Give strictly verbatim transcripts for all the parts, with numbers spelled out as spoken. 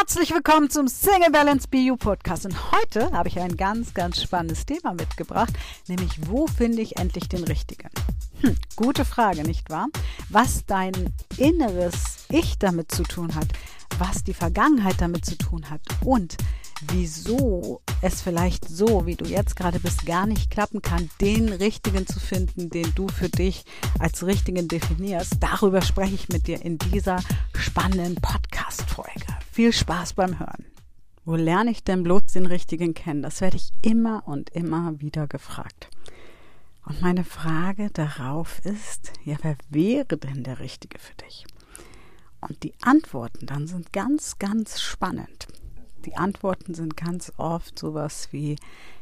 Herzlich willkommen zum Single Balance Be You Podcast. Und heute habe ich ein ganz, ganz spannendes Thema mitgebracht, nämlich wo finde ich endlich den Richtigen? Hm, gute Frage, nicht wahr? Was dein inneres Ich damit zu tun hat, was die Vergangenheit damit zu tun hat und wieso es vielleicht so, wie du jetzt gerade bist, gar nicht klappen kann, den Richtigen zu finden, den du für dich als Richtigen definierst. Darüber spreche ich mit dir in dieser spannenden Podcast-Folge. Viel Spaß beim Hören. Wo lerne ich denn bloß den Richtigen kennen? Das werde ich immer und immer wieder gefragt. Und meine Frage darauf ist, ja, wer wäre denn der Richtige für dich? Und die Antworten dann sind ganz, ganz spannend. Die Antworten sind ganz oft sowas wie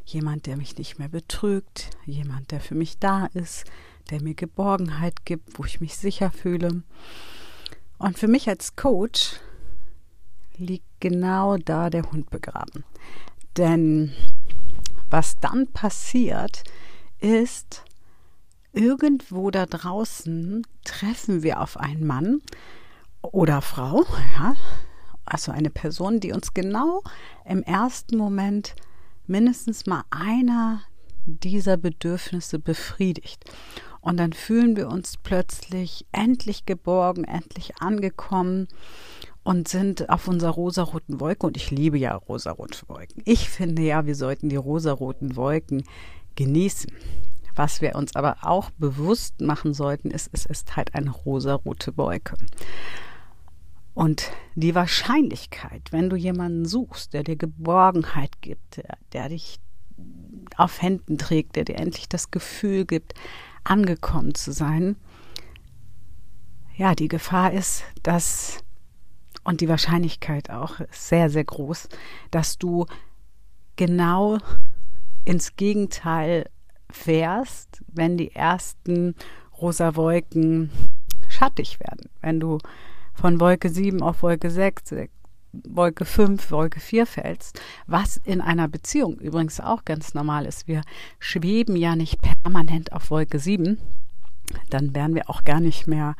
jemand, der mich nicht mehr betrügt, jemand, der für mich da ist, der mir Geborgenheit gibt, wo ich mich sicher fühle. Und für mich als Coach liegt genau da der Hund begraben. Denn was dann passiert, ist, irgendwo da draußen treffen wir auf einen Mann oder Frau, ja, also eine Person, die uns genau im ersten Moment mindestens mal einer dieser Bedürfnisse befriedigt. Und dann fühlen wir uns plötzlich endlich geborgen, endlich angekommen und sind auf unserer rosaroten Wolke. Und ich liebe ja rosarote Wolken. Ich finde ja, wir sollten die rosaroten Wolken genießen. Was wir uns aber auch bewusst machen sollten, ist, es ist halt eine rosarote Wolke. Und die Wahrscheinlichkeit, wenn du jemanden suchst, der dir Geborgenheit gibt, der, der dich auf Händen trägt, der dir endlich das Gefühl gibt, angekommen zu sein, ja, die Gefahr ist, dass, und die Wahrscheinlichkeit auch ist sehr, sehr groß, dass du genau ins Gegenteil fährst, wenn die ersten rosa Wolken schattig werden, wenn du von Wolke sieben auf Wolke sechs, Wolke fünf, Wolke vier fällst, was in einer Beziehung übrigens auch ganz normal ist. Wir schweben ja nicht permanent auf Wolke sieben, dann wären wir auch gar nicht mehr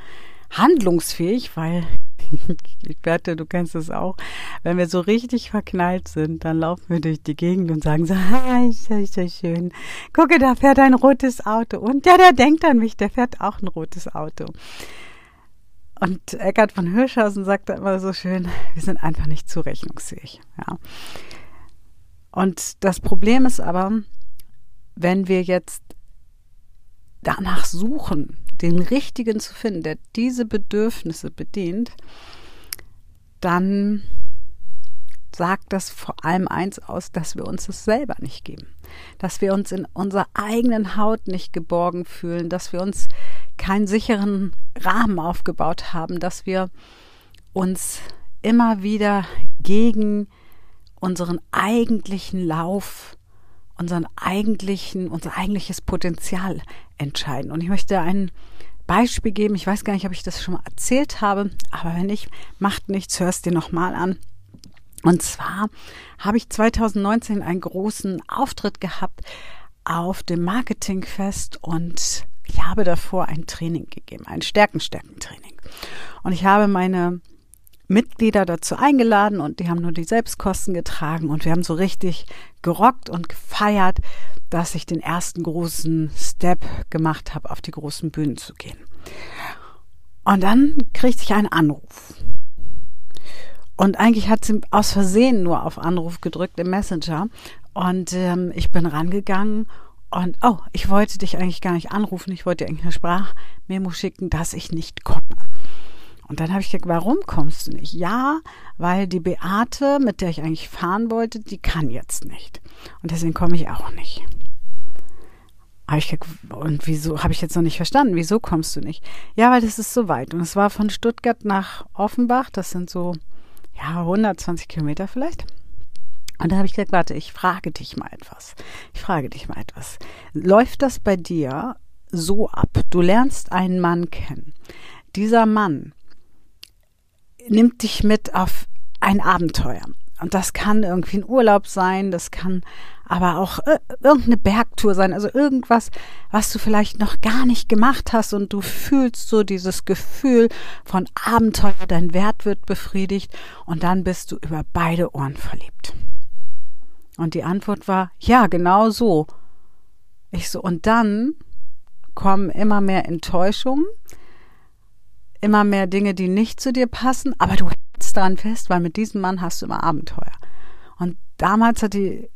handlungsfähig, weil, ich wette, du kennst es auch, wenn wir so richtig verknallt sind, dann laufen wir durch die Gegend und sagen so, hi, ist ja schön, gucke, da fährt ein rotes Auto und ja, der denkt an mich, der fährt auch ein rotes Auto. Und Eckhard von Hirschhausen sagt da immer so schön, wir sind einfach nicht zurechnungsfähig. Ja. Und das Problem ist aber, wenn wir jetzt danach suchen, den Richtigen zu finden, der diese Bedürfnisse bedient, dann sagt das vor allem eins aus, dass wir uns das selber nicht geben. Dass wir uns in unserer eigenen Haut nicht geborgen fühlen, dass wir uns keinen sicheren Rahmen aufgebaut haben, dass wir uns immer wieder gegen unseren eigentlichen Lauf, unseren eigentlichen, unser eigentliches Potenzial entscheiden. Und ich möchte ein Beispiel geben. Ich weiß gar nicht, ob ich das schon mal erzählt habe, aber wenn nicht, macht nichts, hörst dir nochmal an. Und zwar habe ich zwanzig neunzehn einen großen Auftritt gehabt auf dem Marketingfest und ich habe davor ein Training gegeben, ein Stärken-Stärken-Training. Und ich habe meine Mitglieder dazu eingeladen und die haben nur die Selbstkosten getragen und wir haben so richtig gerockt und gefeiert, dass ich den ersten großen Step gemacht habe, auf die großen Bühnen zu gehen. Und dann kriegte ich einen Anruf. Und eigentlich hat sie aus Versehen nur auf Anruf gedrückt im Messenger und ähm, ich bin rangegangen. Und, oh, ich wollte dich eigentlich gar nicht anrufen, ich wollte dir eigentlich eine Sprachmemo schicken, dass ich nicht komme. Und dann habe ich gesagt, warum kommst du nicht? Ja, weil die Beate, mit der ich eigentlich fahren wollte, die kann jetzt nicht. Und deswegen komme ich auch nicht. Hab ich gesagt, und wieso, habe ich jetzt noch nicht verstanden, wieso kommst du nicht? Ja, weil das ist so weit. Und es war von Stuttgart nach Offenbach, das sind so, ja, hundertzwanzig Kilometer vielleicht. Und da habe ich gesagt, warte, ich frage dich mal etwas. Ich frage dich mal etwas. Läuft das bei dir so ab? Du lernst einen Mann kennen. Dieser Mann nimmt dich mit auf ein Abenteuer, Und das kann irgendwie ein Urlaub sein, das kann aber auch äh, irgendeine Bergtour sein, also irgendwas, was du vielleicht noch gar nicht gemacht hast und du fühlst so dieses Gefühl von Abenteuer, dein Wert wird befriedigt und dann bist du über beide Ohren verliebt. Und die Antwort war, ja, genau so. Ich so, und dann kommen immer mehr Enttäuschungen, immer mehr Dinge, die nicht zu dir passen, aber du hältst daran fest, weil mit diesem Mann hast du immer Abenteuer. Und damals hat die,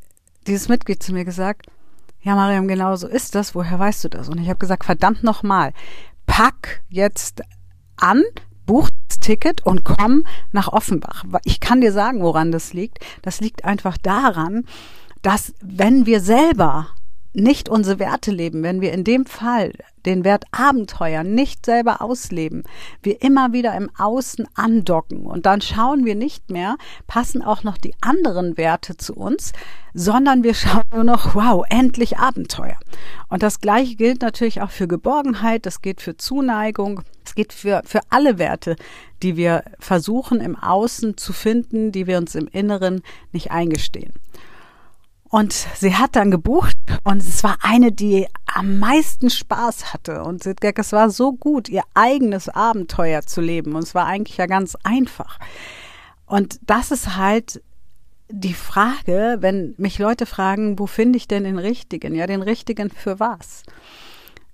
dieses Mitglied zu mir gesagt, ja Mariam, genau so ist das, woher weißt du das? Und ich habe gesagt, verdammt nochmal, pack jetzt an, buch das Ticket und komm nach Offenbach. Ich kann dir sagen, woran das liegt. Das liegt einfach daran, dass wenn wir selber nicht unsere Werte leben, wenn wir in dem Fall den Wert Abenteuer nicht selber ausleben, wir immer wieder im Außen andocken und dann schauen wir nicht mehr, passen auch noch die anderen Werte zu uns, sondern wir schauen nur noch, wow, endlich Abenteuer. Und das Gleiche gilt natürlich auch für Geborgenheit, das gilt für Zuneigung, es geht für, für alle Werte, die wir versuchen im Außen zu finden, die wir uns im Inneren nicht eingestehen. Und sie hat dann gebucht und es war eine, die am meisten Spaß hatte. Und sie hat gesagt, es war so gut, ihr eigenes Abenteuer zu leben. Und es war eigentlich ja ganz einfach. Und das ist halt die Frage, wenn mich Leute fragen, wo finde ich denn den Richtigen? Ja, den Richtigen für was?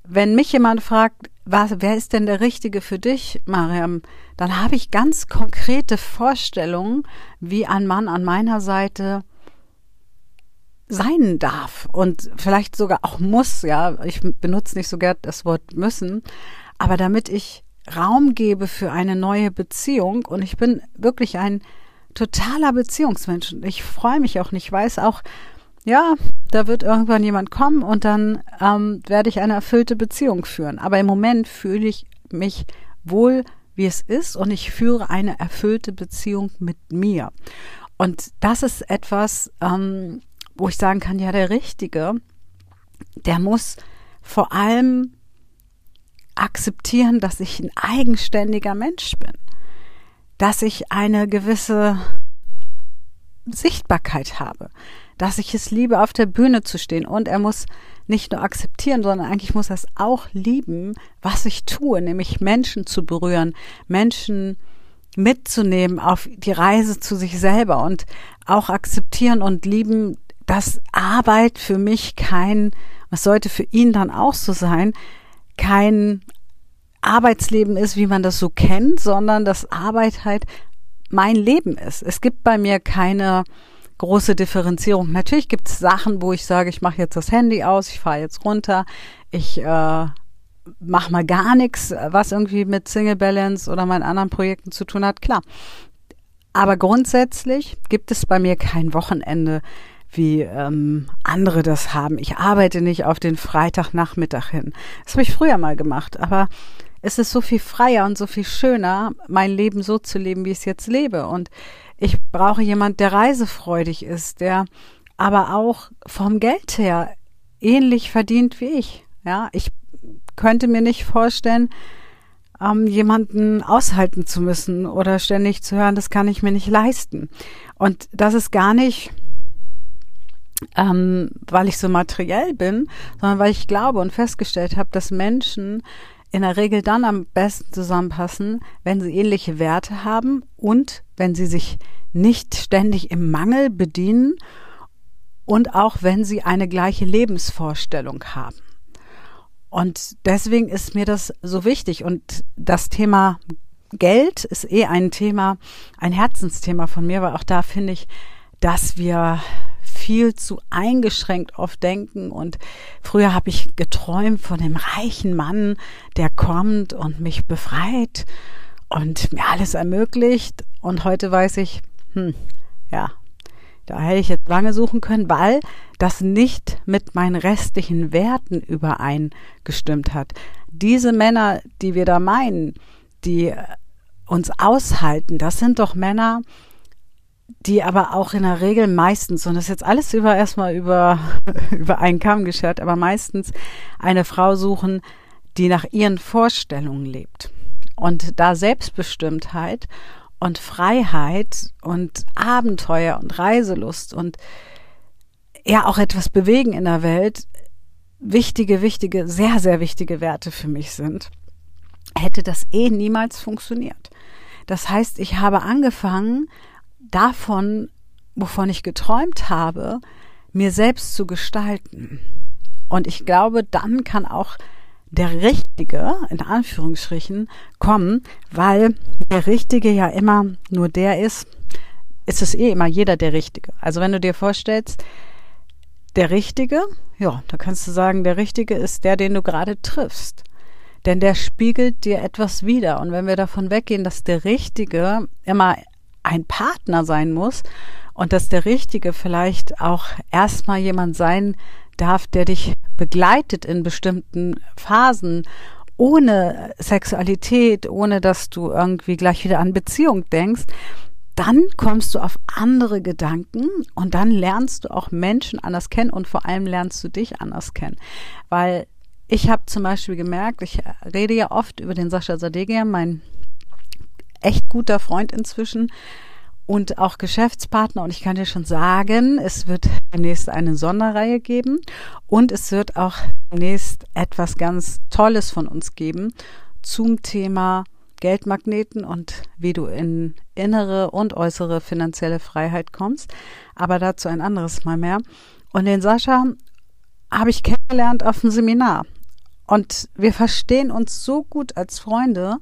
Wenn mich jemand fragt, was, wer ist denn der Richtige für dich, Mariam, dann habe ich ganz konkrete Vorstellungen, wie ein Mann an meiner Seite sein darf und vielleicht sogar auch muss, ja, ich benutze nicht so gern das Wort müssen, aber damit ich Raum gebe für eine neue Beziehung und ich bin wirklich ein totaler Beziehungsmensch und ich freue mich auch nicht, ich weiß auch, ja, da wird irgendwann jemand kommen und dann ähm, werde ich eine erfüllte Beziehung führen, aber im Moment fühle ich mich wohl, wie es ist und ich führe eine erfüllte Beziehung mit mir und das ist etwas, ähm, wo ich sagen kann, ja, der Richtige, der muss vor allem akzeptieren, dass ich ein eigenständiger Mensch bin, dass ich eine gewisse Sichtbarkeit habe, dass ich es liebe, auf der Bühne zu stehen und er muss nicht nur akzeptieren, sondern eigentlich muss er es auch lieben, was ich tue, nämlich Menschen zu berühren, Menschen mitzunehmen auf die Reise zu sich selber und auch akzeptieren und lieben, dass Arbeit für mich kein, was sollte für ihn dann auch so sein, kein Arbeitsleben ist, wie man das so kennt, sondern dass Arbeit halt mein Leben ist. Es gibt bei mir keine große Differenzierung. Natürlich gibt es Sachen, wo ich sage, ich mache jetzt das Handy aus, ich fahre jetzt runter, ich äh, mache mal gar nichts, was irgendwie mit Single Balance oder meinen anderen Projekten zu tun hat, klar. Aber grundsätzlich gibt es bei mir kein Wochenende, wie ähm, andere das haben. Ich arbeite nicht auf den Freitagnachmittag hin. Das habe ich früher mal gemacht, aber es ist so viel freier und so viel schöner, mein Leben so zu leben, wie ich es jetzt lebe. Und ich brauche jemanden, der reisefreudig ist, der aber auch vom Geld her ähnlich verdient wie ich. Ja, ich könnte mir nicht vorstellen, ähm, jemanden aushalten zu müssen oder ständig zu hören, das kann ich mir nicht leisten. Und das ist gar nicht Ähm, weil ich so materiell bin, sondern weil ich glaube und festgestellt habe, dass Menschen in der Regel dann am besten zusammenpassen, wenn sie ähnliche Werte haben und wenn sie sich nicht ständig im Mangel bedienen und auch wenn sie eine gleiche Lebensvorstellung haben. Und deswegen ist mir das so wichtig und das Thema Geld ist eh ein Thema, ein Herzensthema von mir, weil auch da finde ich, dass wir viel zu eingeschränkt oft denken und früher habe ich geträumt von dem reichen Mann, der kommt und mich befreit und mir alles ermöglicht und heute weiß ich, hm, ja, da hätte ich jetzt lange suchen können, weil das nicht mit meinen restlichen Werten übereingestimmt hat. Diese Männer, die wir da meinen, die uns aushalten, das sind doch Männer, die aber auch in der Regel meistens, und das ist jetzt alles über erstmal über, über einen Kamm geschert, aber meistens eine Frau suchen, die nach ihren Vorstellungen lebt. Und da Selbstbestimmtheit und Freiheit und Abenteuer und Reiselust und ja auch etwas bewegen in der Welt wichtige, wichtige, sehr, sehr wichtige Werte für mich sind, hätte das eh niemals funktioniert. Das heißt, ich habe angefangen, davon, wovon ich geträumt habe, mir selbst zu gestalten. Und ich glaube, dann kann auch der Richtige, in Anführungsstrichen, kommen, weil der Richtige ja immer nur der ist, ist es eh immer jeder der Richtige. Also wenn du dir vorstellst, der Richtige, ja, da kannst du sagen, der Richtige ist der, den du gerade triffst. Denn der spiegelt dir etwas wider. Und wenn wir davon weggehen, dass der Richtige immer ein Partner sein muss und dass der Richtige vielleicht auch erstmal jemand sein darf, der dich begleitet in bestimmten Phasen, ohne Sexualität, ohne dass du irgendwie gleich wieder an Beziehung denkst, dann kommst du auf andere Gedanken und dann lernst du auch Menschen anders kennen und vor allem lernst du dich anders kennen. Weil ich habe zum Beispiel gemerkt, ich rede ja oft über den Sascha Sadegian, mein echt guter Freund inzwischen und auch Geschäftspartner, und ich kann dir schon sagen, es wird demnächst eine Sonderreihe geben und es wird auch demnächst etwas ganz Tolles von uns geben zum Thema Geldmagneten und wie du in innere und äußere finanzielle Freiheit kommst, aber dazu ein anderes Mal mehr. Und den Sascha habe ich kennengelernt auf dem Seminar und wir verstehen uns so gut als Freunde.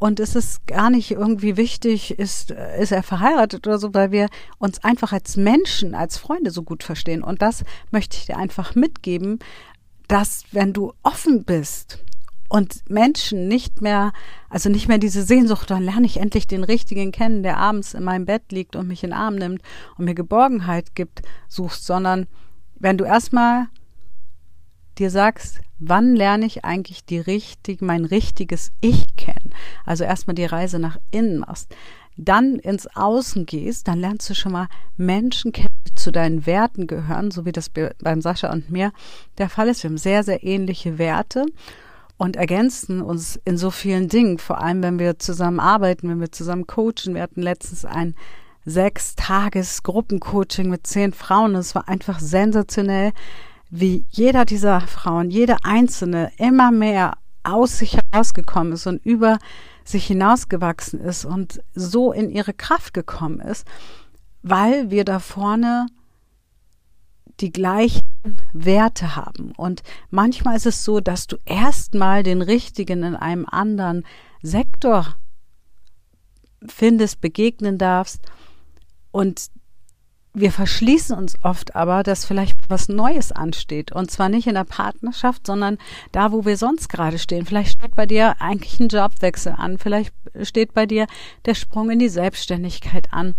Und es ist gar nicht irgendwie wichtig, ist, ist er verheiratet oder so, weil wir uns einfach als Menschen, als Freunde so gut verstehen. Und das möchte ich dir einfach mitgeben, dass wenn du offen bist und Menschen nicht mehr, also nicht mehr diese Sehnsucht, dann lerne ich endlich den Richtigen kennen, der abends in meinem Bett liegt und mich in den Arm nimmt und mir Geborgenheit gibt, suchst, sondern wenn du erstmal dir sagst, wann lerne ich eigentlich die richtig, mein richtiges Ich kennen? Also erstmal die Reise nach innen machst, dann ins Außen gehst, dann lernst du schon mal Menschen kennen, die zu deinen Werten gehören, so wie das beim Sascha und mir der Fall ist. Wir haben sehr, sehr ähnliche Werte und ergänzen uns in so vielen Dingen, vor allem wenn wir zusammen arbeiten, wenn wir zusammen coachen. Wir hatten letztens ein Sechs-Tages-Gruppencoaching mit zehn Frauen und es war einfach sensationell, wie jeder dieser Frauen, jede einzelne immer mehr aus sich herausgekommen ist und über sich hinausgewachsen ist und so in ihre Kraft gekommen ist, weil wir da vorne die gleichen Werte haben. Und manchmal ist es so, dass du erstmal den Richtigen in einem anderen Sektor findest, begegnen darfst, und wir verschließen uns oft aber, dass vielleicht was Neues ansteht, und zwar nicht in der Partnerschaft, sondern da, wo wir sonst gerade stehen. Vielleicht steht bei dir eigentlich ein Jobwechsel an, vielleicht steht bei dir der Sprung in die Selbstständigkeit an,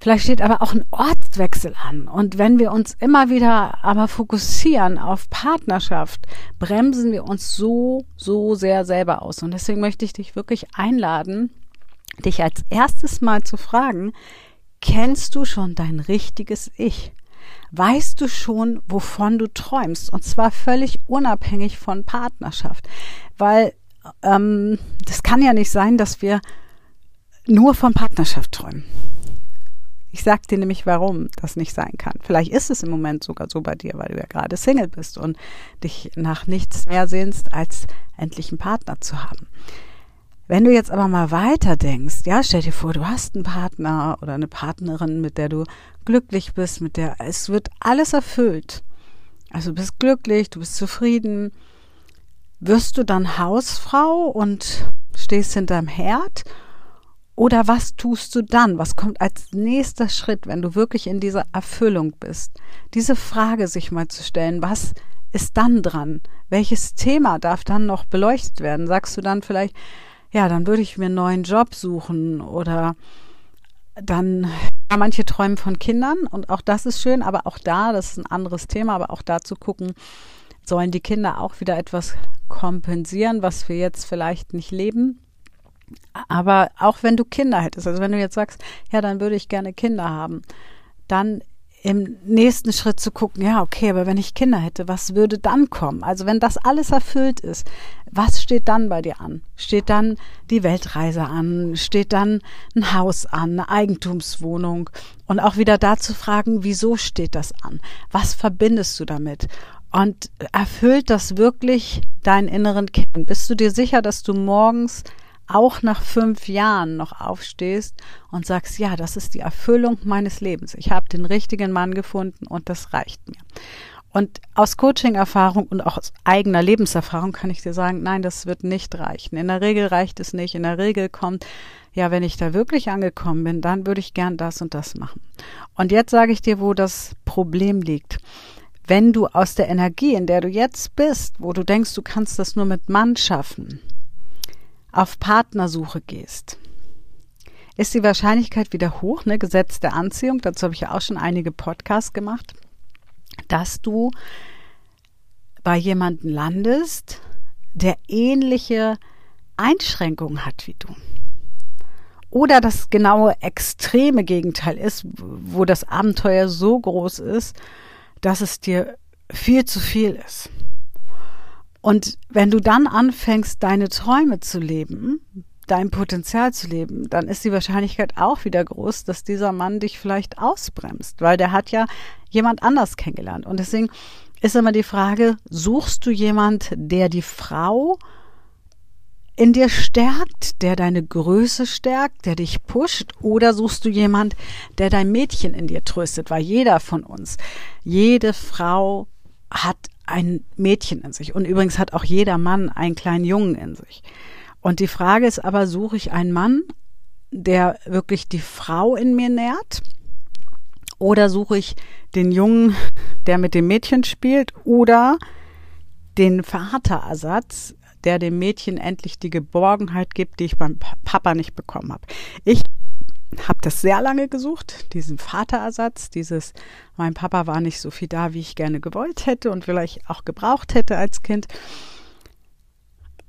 vielleicht steht aber auch ein Ortswechsel an. Und wenn wir uns immer wieder aber fokussieren auf Partnerschaft, bremsen wir uns so, so sehr selber aus. Und deswegen möchte ich dich wirklich einladen, dich als erstes mal zu fragen, kennst du schon dein richtiges Ich? Weißt du schon, wovon du träumst? Und zwar völlig unabhängig von Partnerschaft. Weil ähm, das kann ja nicht sein, dass wir nur von Partnerschaft träumen. Ich sag dir nämlich, warum das nicht sein kann. Vielleicht ist es im Moment sogar so bei dir, weil du ja gerade Single bist und dich nach nichts mehr sehnst, als endlich einen Partner zu haben. Wenn du jetzt aber mal weiter denkst, ja, stell dir vor, du hast einen Partner oder eine Partnerin, mit der du glücklich bist, mit der es wird alles erfüllt. Also du bist glücklich, du bist zufrieden. Wirst du dann Hausfrau und stehst hinterm Herd? Oder was tust du dann? Was kommt als nächster Schritt, wenn du wirklich in dieser Erfüllung bist? Diese Frage sich mal zu stellen, was ist dann dran? Welches Thema darf dann noch beleuchtet werden? Sagst du dann vielleicht, ja, dann würde ich mir einen neuen Job suchen, oder dann, ja, manche träumen von Kindern und auch das ist schön, aber auch da, das ist ein anderes Thema, aber auch da zu gucken, sollen die Kinder auch wieder etwas kompensieren, was wir jetzt vielleicht nicht leben, aber auch wenn du Kinder hättest, also wenn du jetzt sagst, ja, dann würde ich gerne Kinder haben, dann im nächsten Schritt zu gucken, ja, okay, aber wenn ich Kinder hätte, was würde dann kommen? Also wenn das alles erfüllt ist, was steht dann bei dir an? Steht dann die Weltreise an? Steht dann ein Haus an, eine Eigentumswohnung? Und auch wieder da zu fragen, wieso steht das an? Was verbindest du damit? Und erfüllt das wirklich deinen inneren Kern? Bist du dir sicher, dass du morgens auch nach fünf Jahren noch aufstehst und sagst, ja, das ist die Erfüllung meines Lebens. Ich habe den richtigen Mann gefunden und das reicht mir. Und aus Coaching-Erfahrung und auch aus eigener Lebenserfahrung kann ich dir sagen, nein, das wird nicht reichen. In der Regel reicht es nicht. In der Regel kommt, ja, wenn ich da wirklich angekommen bin, dann würde ich gern das und das machen. Und jetzt sage ich dir, wo das Problem liegt. Wenn du aus der Energie, in der du jetzt bist, wo du denkst, du kannst das nur mit Mann schaffen, auf Partnersuche gehst, ist die Wahrscheinlichkeit wieder hoch, ne? Gesetz der Anziehung, dazu habe ich ja auch schon einige Podcasts gemacht, dass du bei jemandem landest, der ähnliche Einschränkungen hat wie du. Oder das genaue extreme Gegenteil ist, wo das Abenteuer so groß ist, dass es dir viel zu viel ist. Und wenn du dann anfängst, deine Träume zu leben, dein Potenzial zu leben, dann ist die Wahrscheinlichkeit auch wieder groß, dass dieser Mann dich vielleicht ausbremst, weil der hat ja jemand anders kennengelernt. Und deswegen ist immer die Frage, suchst du jemand, der die Frau in dir stärkt, der deine Größe stärkt, der dich pusht, oder suchst du jemand, der dein Mädchen in dir tröstet? Weil jeder von uns, jede Frau hat ein Mädchen in sich. Und übrigens hat auch jeder Mann einen kleinen Jungen in sich. Und die Frage ist aber, suche ich einen Mann, der wirklich die Frau in mir nährt? Oder suche ich den Jungen, der mit dem Mädchen spielt? Oder den Vaterersatz, der dem Mädchen endlich die Geborgenheit gibt, die ich beim Papa nicht bekommen habe? Ich habe das sehr lange gesucht, diesen Vaterersatz, dieses, mein Papa war nicht so viel da, wie ich gerne gewollt hätte und vielleicht auch gebraucht hätte als Kind.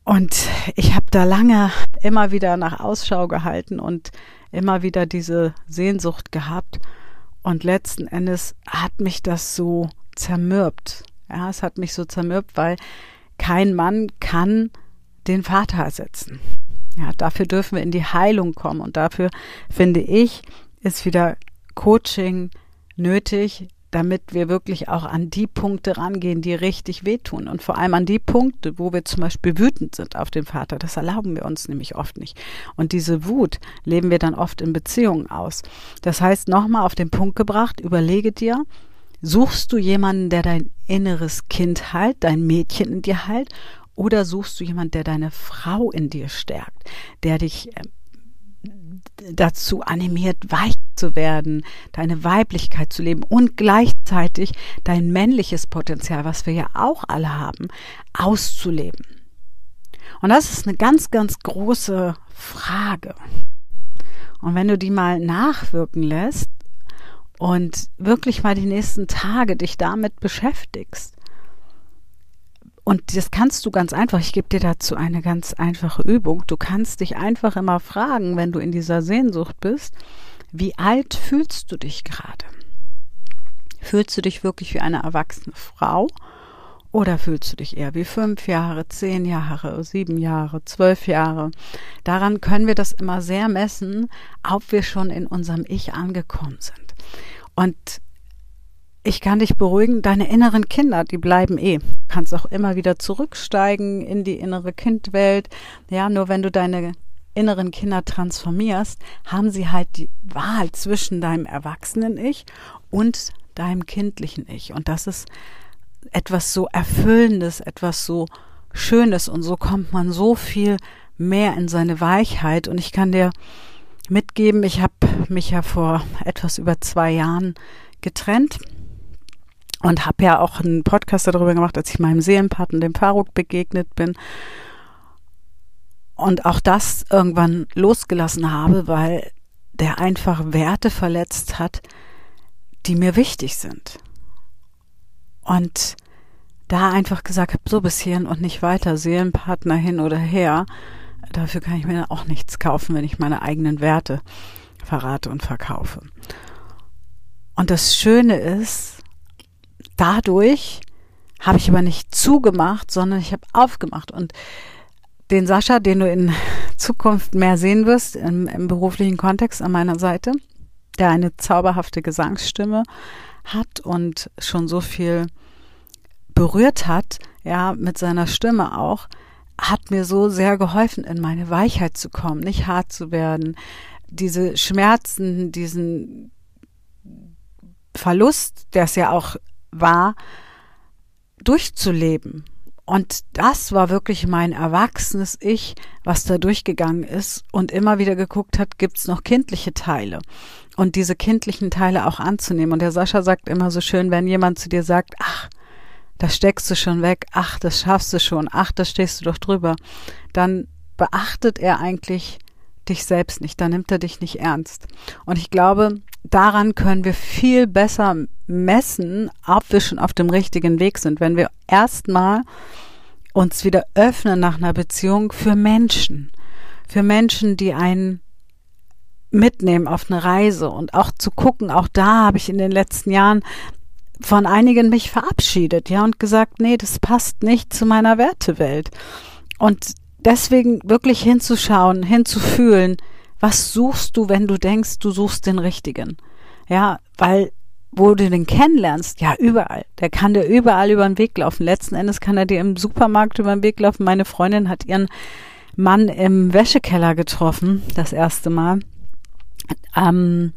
Und ich habe da lange immer wieder nach Ausschau gehalten und immer wieder diese Sehnsucht gehabt. Und letzten Endes hat mich das so zermürbt. Ja, es hat mich so zermürbt, weil kein Mann kann den Vater ersetzen. Ja, dafür dürfen wir in die Heilung kommen und dafür, finde ich, ist wieder Coaching nötig, damit wir wirklich auch an die Punkte rangehen, die richtig wehtun und vor allem an die Punkte, wo wir zum Beispiel wütend sind auf den Vater. Das erlauben wir uns nämlich oft nicht und diese Wut leben wir dann oft in Beziehungen aus. Das heißt, nochmal auf den Punkt gebracht, überlege dir, suchst du jemanden, der dein inneres Kind heilt, dein Mädchen in dir heilt? Oder suchst du jemanden, der deine Frau in dir stärkt, der dich dazu animiert, weich zu werden, deine Weiblichkeit zu leben und gleichzeitig dein männliches Potenzial, was wir ja auch alle haben, auszuleben? Und das ist eine ganz, ganz große Frage. Und wenn du die mal nachwirken lässt und wirklich mal die nächsten Tage dich damit beschäftigst, und das kannst du ganz einfach, ich gebe dir dazu eine ganz einfache Übung. Du kannst dich einfach immer fragen, wenn du in dieser Sehnsucht bist, wie alt fühlst du dich gerade? Fühlst du dich wirklich wie eine erwachsene Frau oder fühlst du dich eher wie fünf Jahre, zehn Jahre, sieben Jahre, zwölf Jahre? Daran können wir das immer sehr messen, ob wir schon in unserem Ich angekommen sind. Und ich kann dich beruhigen, deine inneren Kinder, die bleiben eh. Du kannst auch immer wieder zurücksteigen in die innere Kindwelt. Ja, nur wenn du deine inneren Kinder transformierst, haben sie halt die Wahl zwischen deinem Erwachsenen-Ich und deinem kindlichen Ich. Und das ist etwas so Erfüllendes, etwas so Schönes. Und so kommt man so viel mehr in seine Weichheit. Und ich kann dir mitgeben, ich habe mich ja vor etwas über zwei Jahren getrennt. Und habe ja auch einen Podcast darüber gemacht, als ich meinem Seelenpartner, dem Faruk, begegnet bin. Und auch das irgendwann losgelassen habe, weil der einfach Werte verletzt hat, die mir wichtig sind. Und da einfach gesagt habe, so bis hierhin und nicht weiter, Seelenpartner hin oder her. Dafür kann ich mir dann auch nichts kaufen, wenn ich meine eigenen Werte verrate und verkaufe. Und das Schöne ist, dadurch habe ich aber nicht zugemacht, sondern ich habe aufgemacht. Und den Sascha, den du in Zukunft mehr sehen wirst, im, im beruflichen Kontext an meiner Seite, der eine zauberhafte Gesangsstimme hat und schon so viel berührt hat, ja, mit seiner Stimme auch, hat mir so sehr geholfen, in meine Weichheit zu kommen, nicht hart zu werden, diese Schmerzen, diesen Verlust, der es ja auch war, durchzuleben. Und das war wirklich mein erwachsenes Ich, was da durchgegangen ist und immer wieder geguckt hat, gibt's noch kindliche Teile und diese kindlichen Teile auch anzunehmen. Und der Sascha sagt immer so schön, wenn jemand zu dir sagt, ach, das steckst du schon weg, ach, das schaffst du schon, ach, das stehst du doch drüber, dann beachtet er eigentlich dich selbst nicht, dann nimmt er dich nicht ernst. Und ich glaube, daran können wir viel besser messen, ob wir schon auf dem richtigen Weg sind, wenn wir erstmal uns wieder öffnen nach einer Beziehung für Menschen, für Menschen, die einen mitnehmen auf eine Reise und auch zu gucken, auch da habe ich in den letzten Jahren von einigen mich verabschiedet, ja, und gesagt, nee, das passt nicht zu meiner Wertewelt. Und deswegen wirklich hinzuschauen, hinzufühlen, was suchst du, wenn du denkst, du suchst den Richtigen? Ja, weil wo du den kennenlernst, ja, überall. Der kann dir überall über den Weg laufen. Letzten Endes kann er dir im Supermarkt über den Weg laufen. Meine Freundin hat ihren Mann im Wäschekeller getroffen, das erste Mal. Ähm,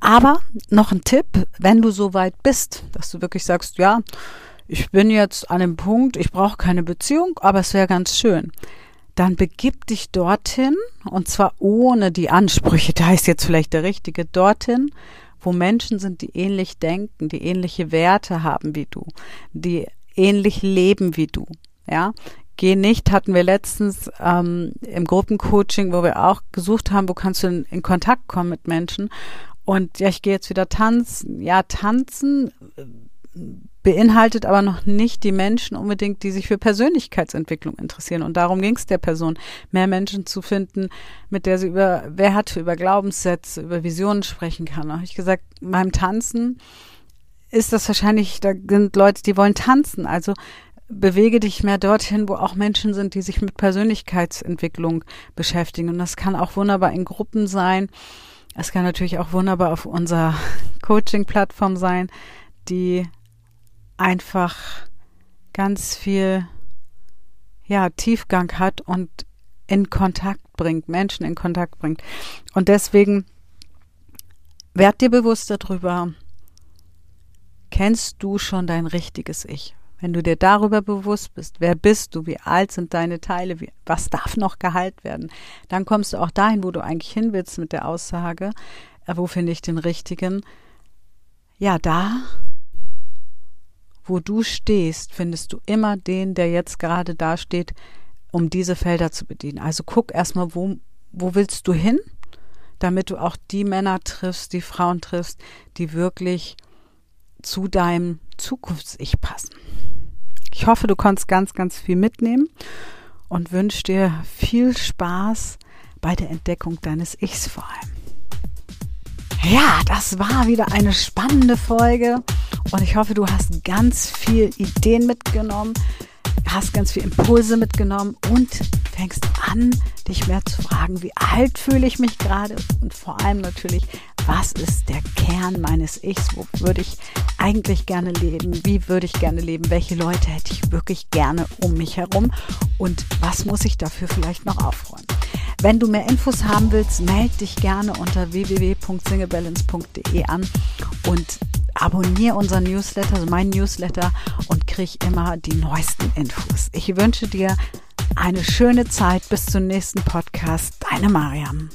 aber noch ein Tipp, wenn du so weit bist, dass du wirklich sagst, ja, ich bin jetzt an dem Punkt, ich brauche keine Beziehung, aber es wäre ganz schön. Dann begib dich dorthin, und zwar ohne die Ansprüche, da ist jetzt vielleicht der Richtige, dorthin, wo Menschen sind, die ähnlich denken, die ähnliche Werte haben wie du, die ähnlich leben wie du. Ja, geh nicht, hatten wir letztens ähm, im Gruppencoaching, wo wir auch gesucht haben, wo kannst du in, in Kontakt kommen mit Menschen. Und ja, ich gehe jetzt wieder tanzen. Ja, tanzen beinhaltet aber noch nicht die Menschen unbedingt, die sich für Persönlichkeitsentwicklung interessieren. Und darum ging es der Person, mehr Menschen zu finden, mit der sie über Werte, über Glaubenssätze, über Visionen sprechen kann. Da habe ich gesagt, beim Tanzen ist das wahrscheinlich, da sind Leute, die wollen tanzen. Also bewege dich mehr dorthin, wo auch Menschen sind, die sich mit Persönlichkeitsentwicklung beschäftigen. Und das kann auch wunderbar in Gruppen sein. Es kann natürlich auch wunderbar auf unserer Coaching-Plattform sein, die einfach ganz viel, ja, Tiefgang hat und in Kontakt bringt, Menschen in Kontakt bringt. Und deswegen werd dir bewusst darüber, kennst du schon dein richtiges Ich? Wenn du dir darüber bewusst bist, wer bist du, wie alt sind deine Teile, wie, was darf noch geheilt werden, dann kommst du auch dahin, wo du eigentlich hin willst mit der Aussage, wo finde ich den Richtigen? Ja, da wo du stehst, findest du immer den, der jetzt gerade da steht, um diese Felder zu bedienen. Also guck erstmal, wo, wo willst du hin, damit du auch die Männer triffst, die Frauen triffst, die wirklich zu deinem Zukunfts-Ich passen. Ich hoffe, du konntest ganz, ganz viel mitnehmen und wünsche dir viel Spaß bei der Entdeckung deines Ichs vor allem. Ja, das war wieder eine spannende Folge und ich hoffe, du hast ganz viel Ideen mitgenommen, hast ganz viel Impulse mitgenommen und fängst an, dich mehr zu fragen, wie alt fühle ich mich gerade und vor allem natürlich, was ist der Kern meines Ichs, wo würde ich eigentlich gerne leben, wie würde ich gerne leben, welche Leute hätte ich wirklich gerne um mich herum und was muss ich dafür vielleicht noch aufräumen. Wenn du mehr Infos haben willst, melde dich gerne unter w w w punkt single balance punkt d e an und abonniere unseren Newsletter, also meinen Newsletter, und krieg immer die neuesten Infos. Ich wünsche dir eine schöne Zeit. Bis zum nächsten Podcast. Deine Mariam.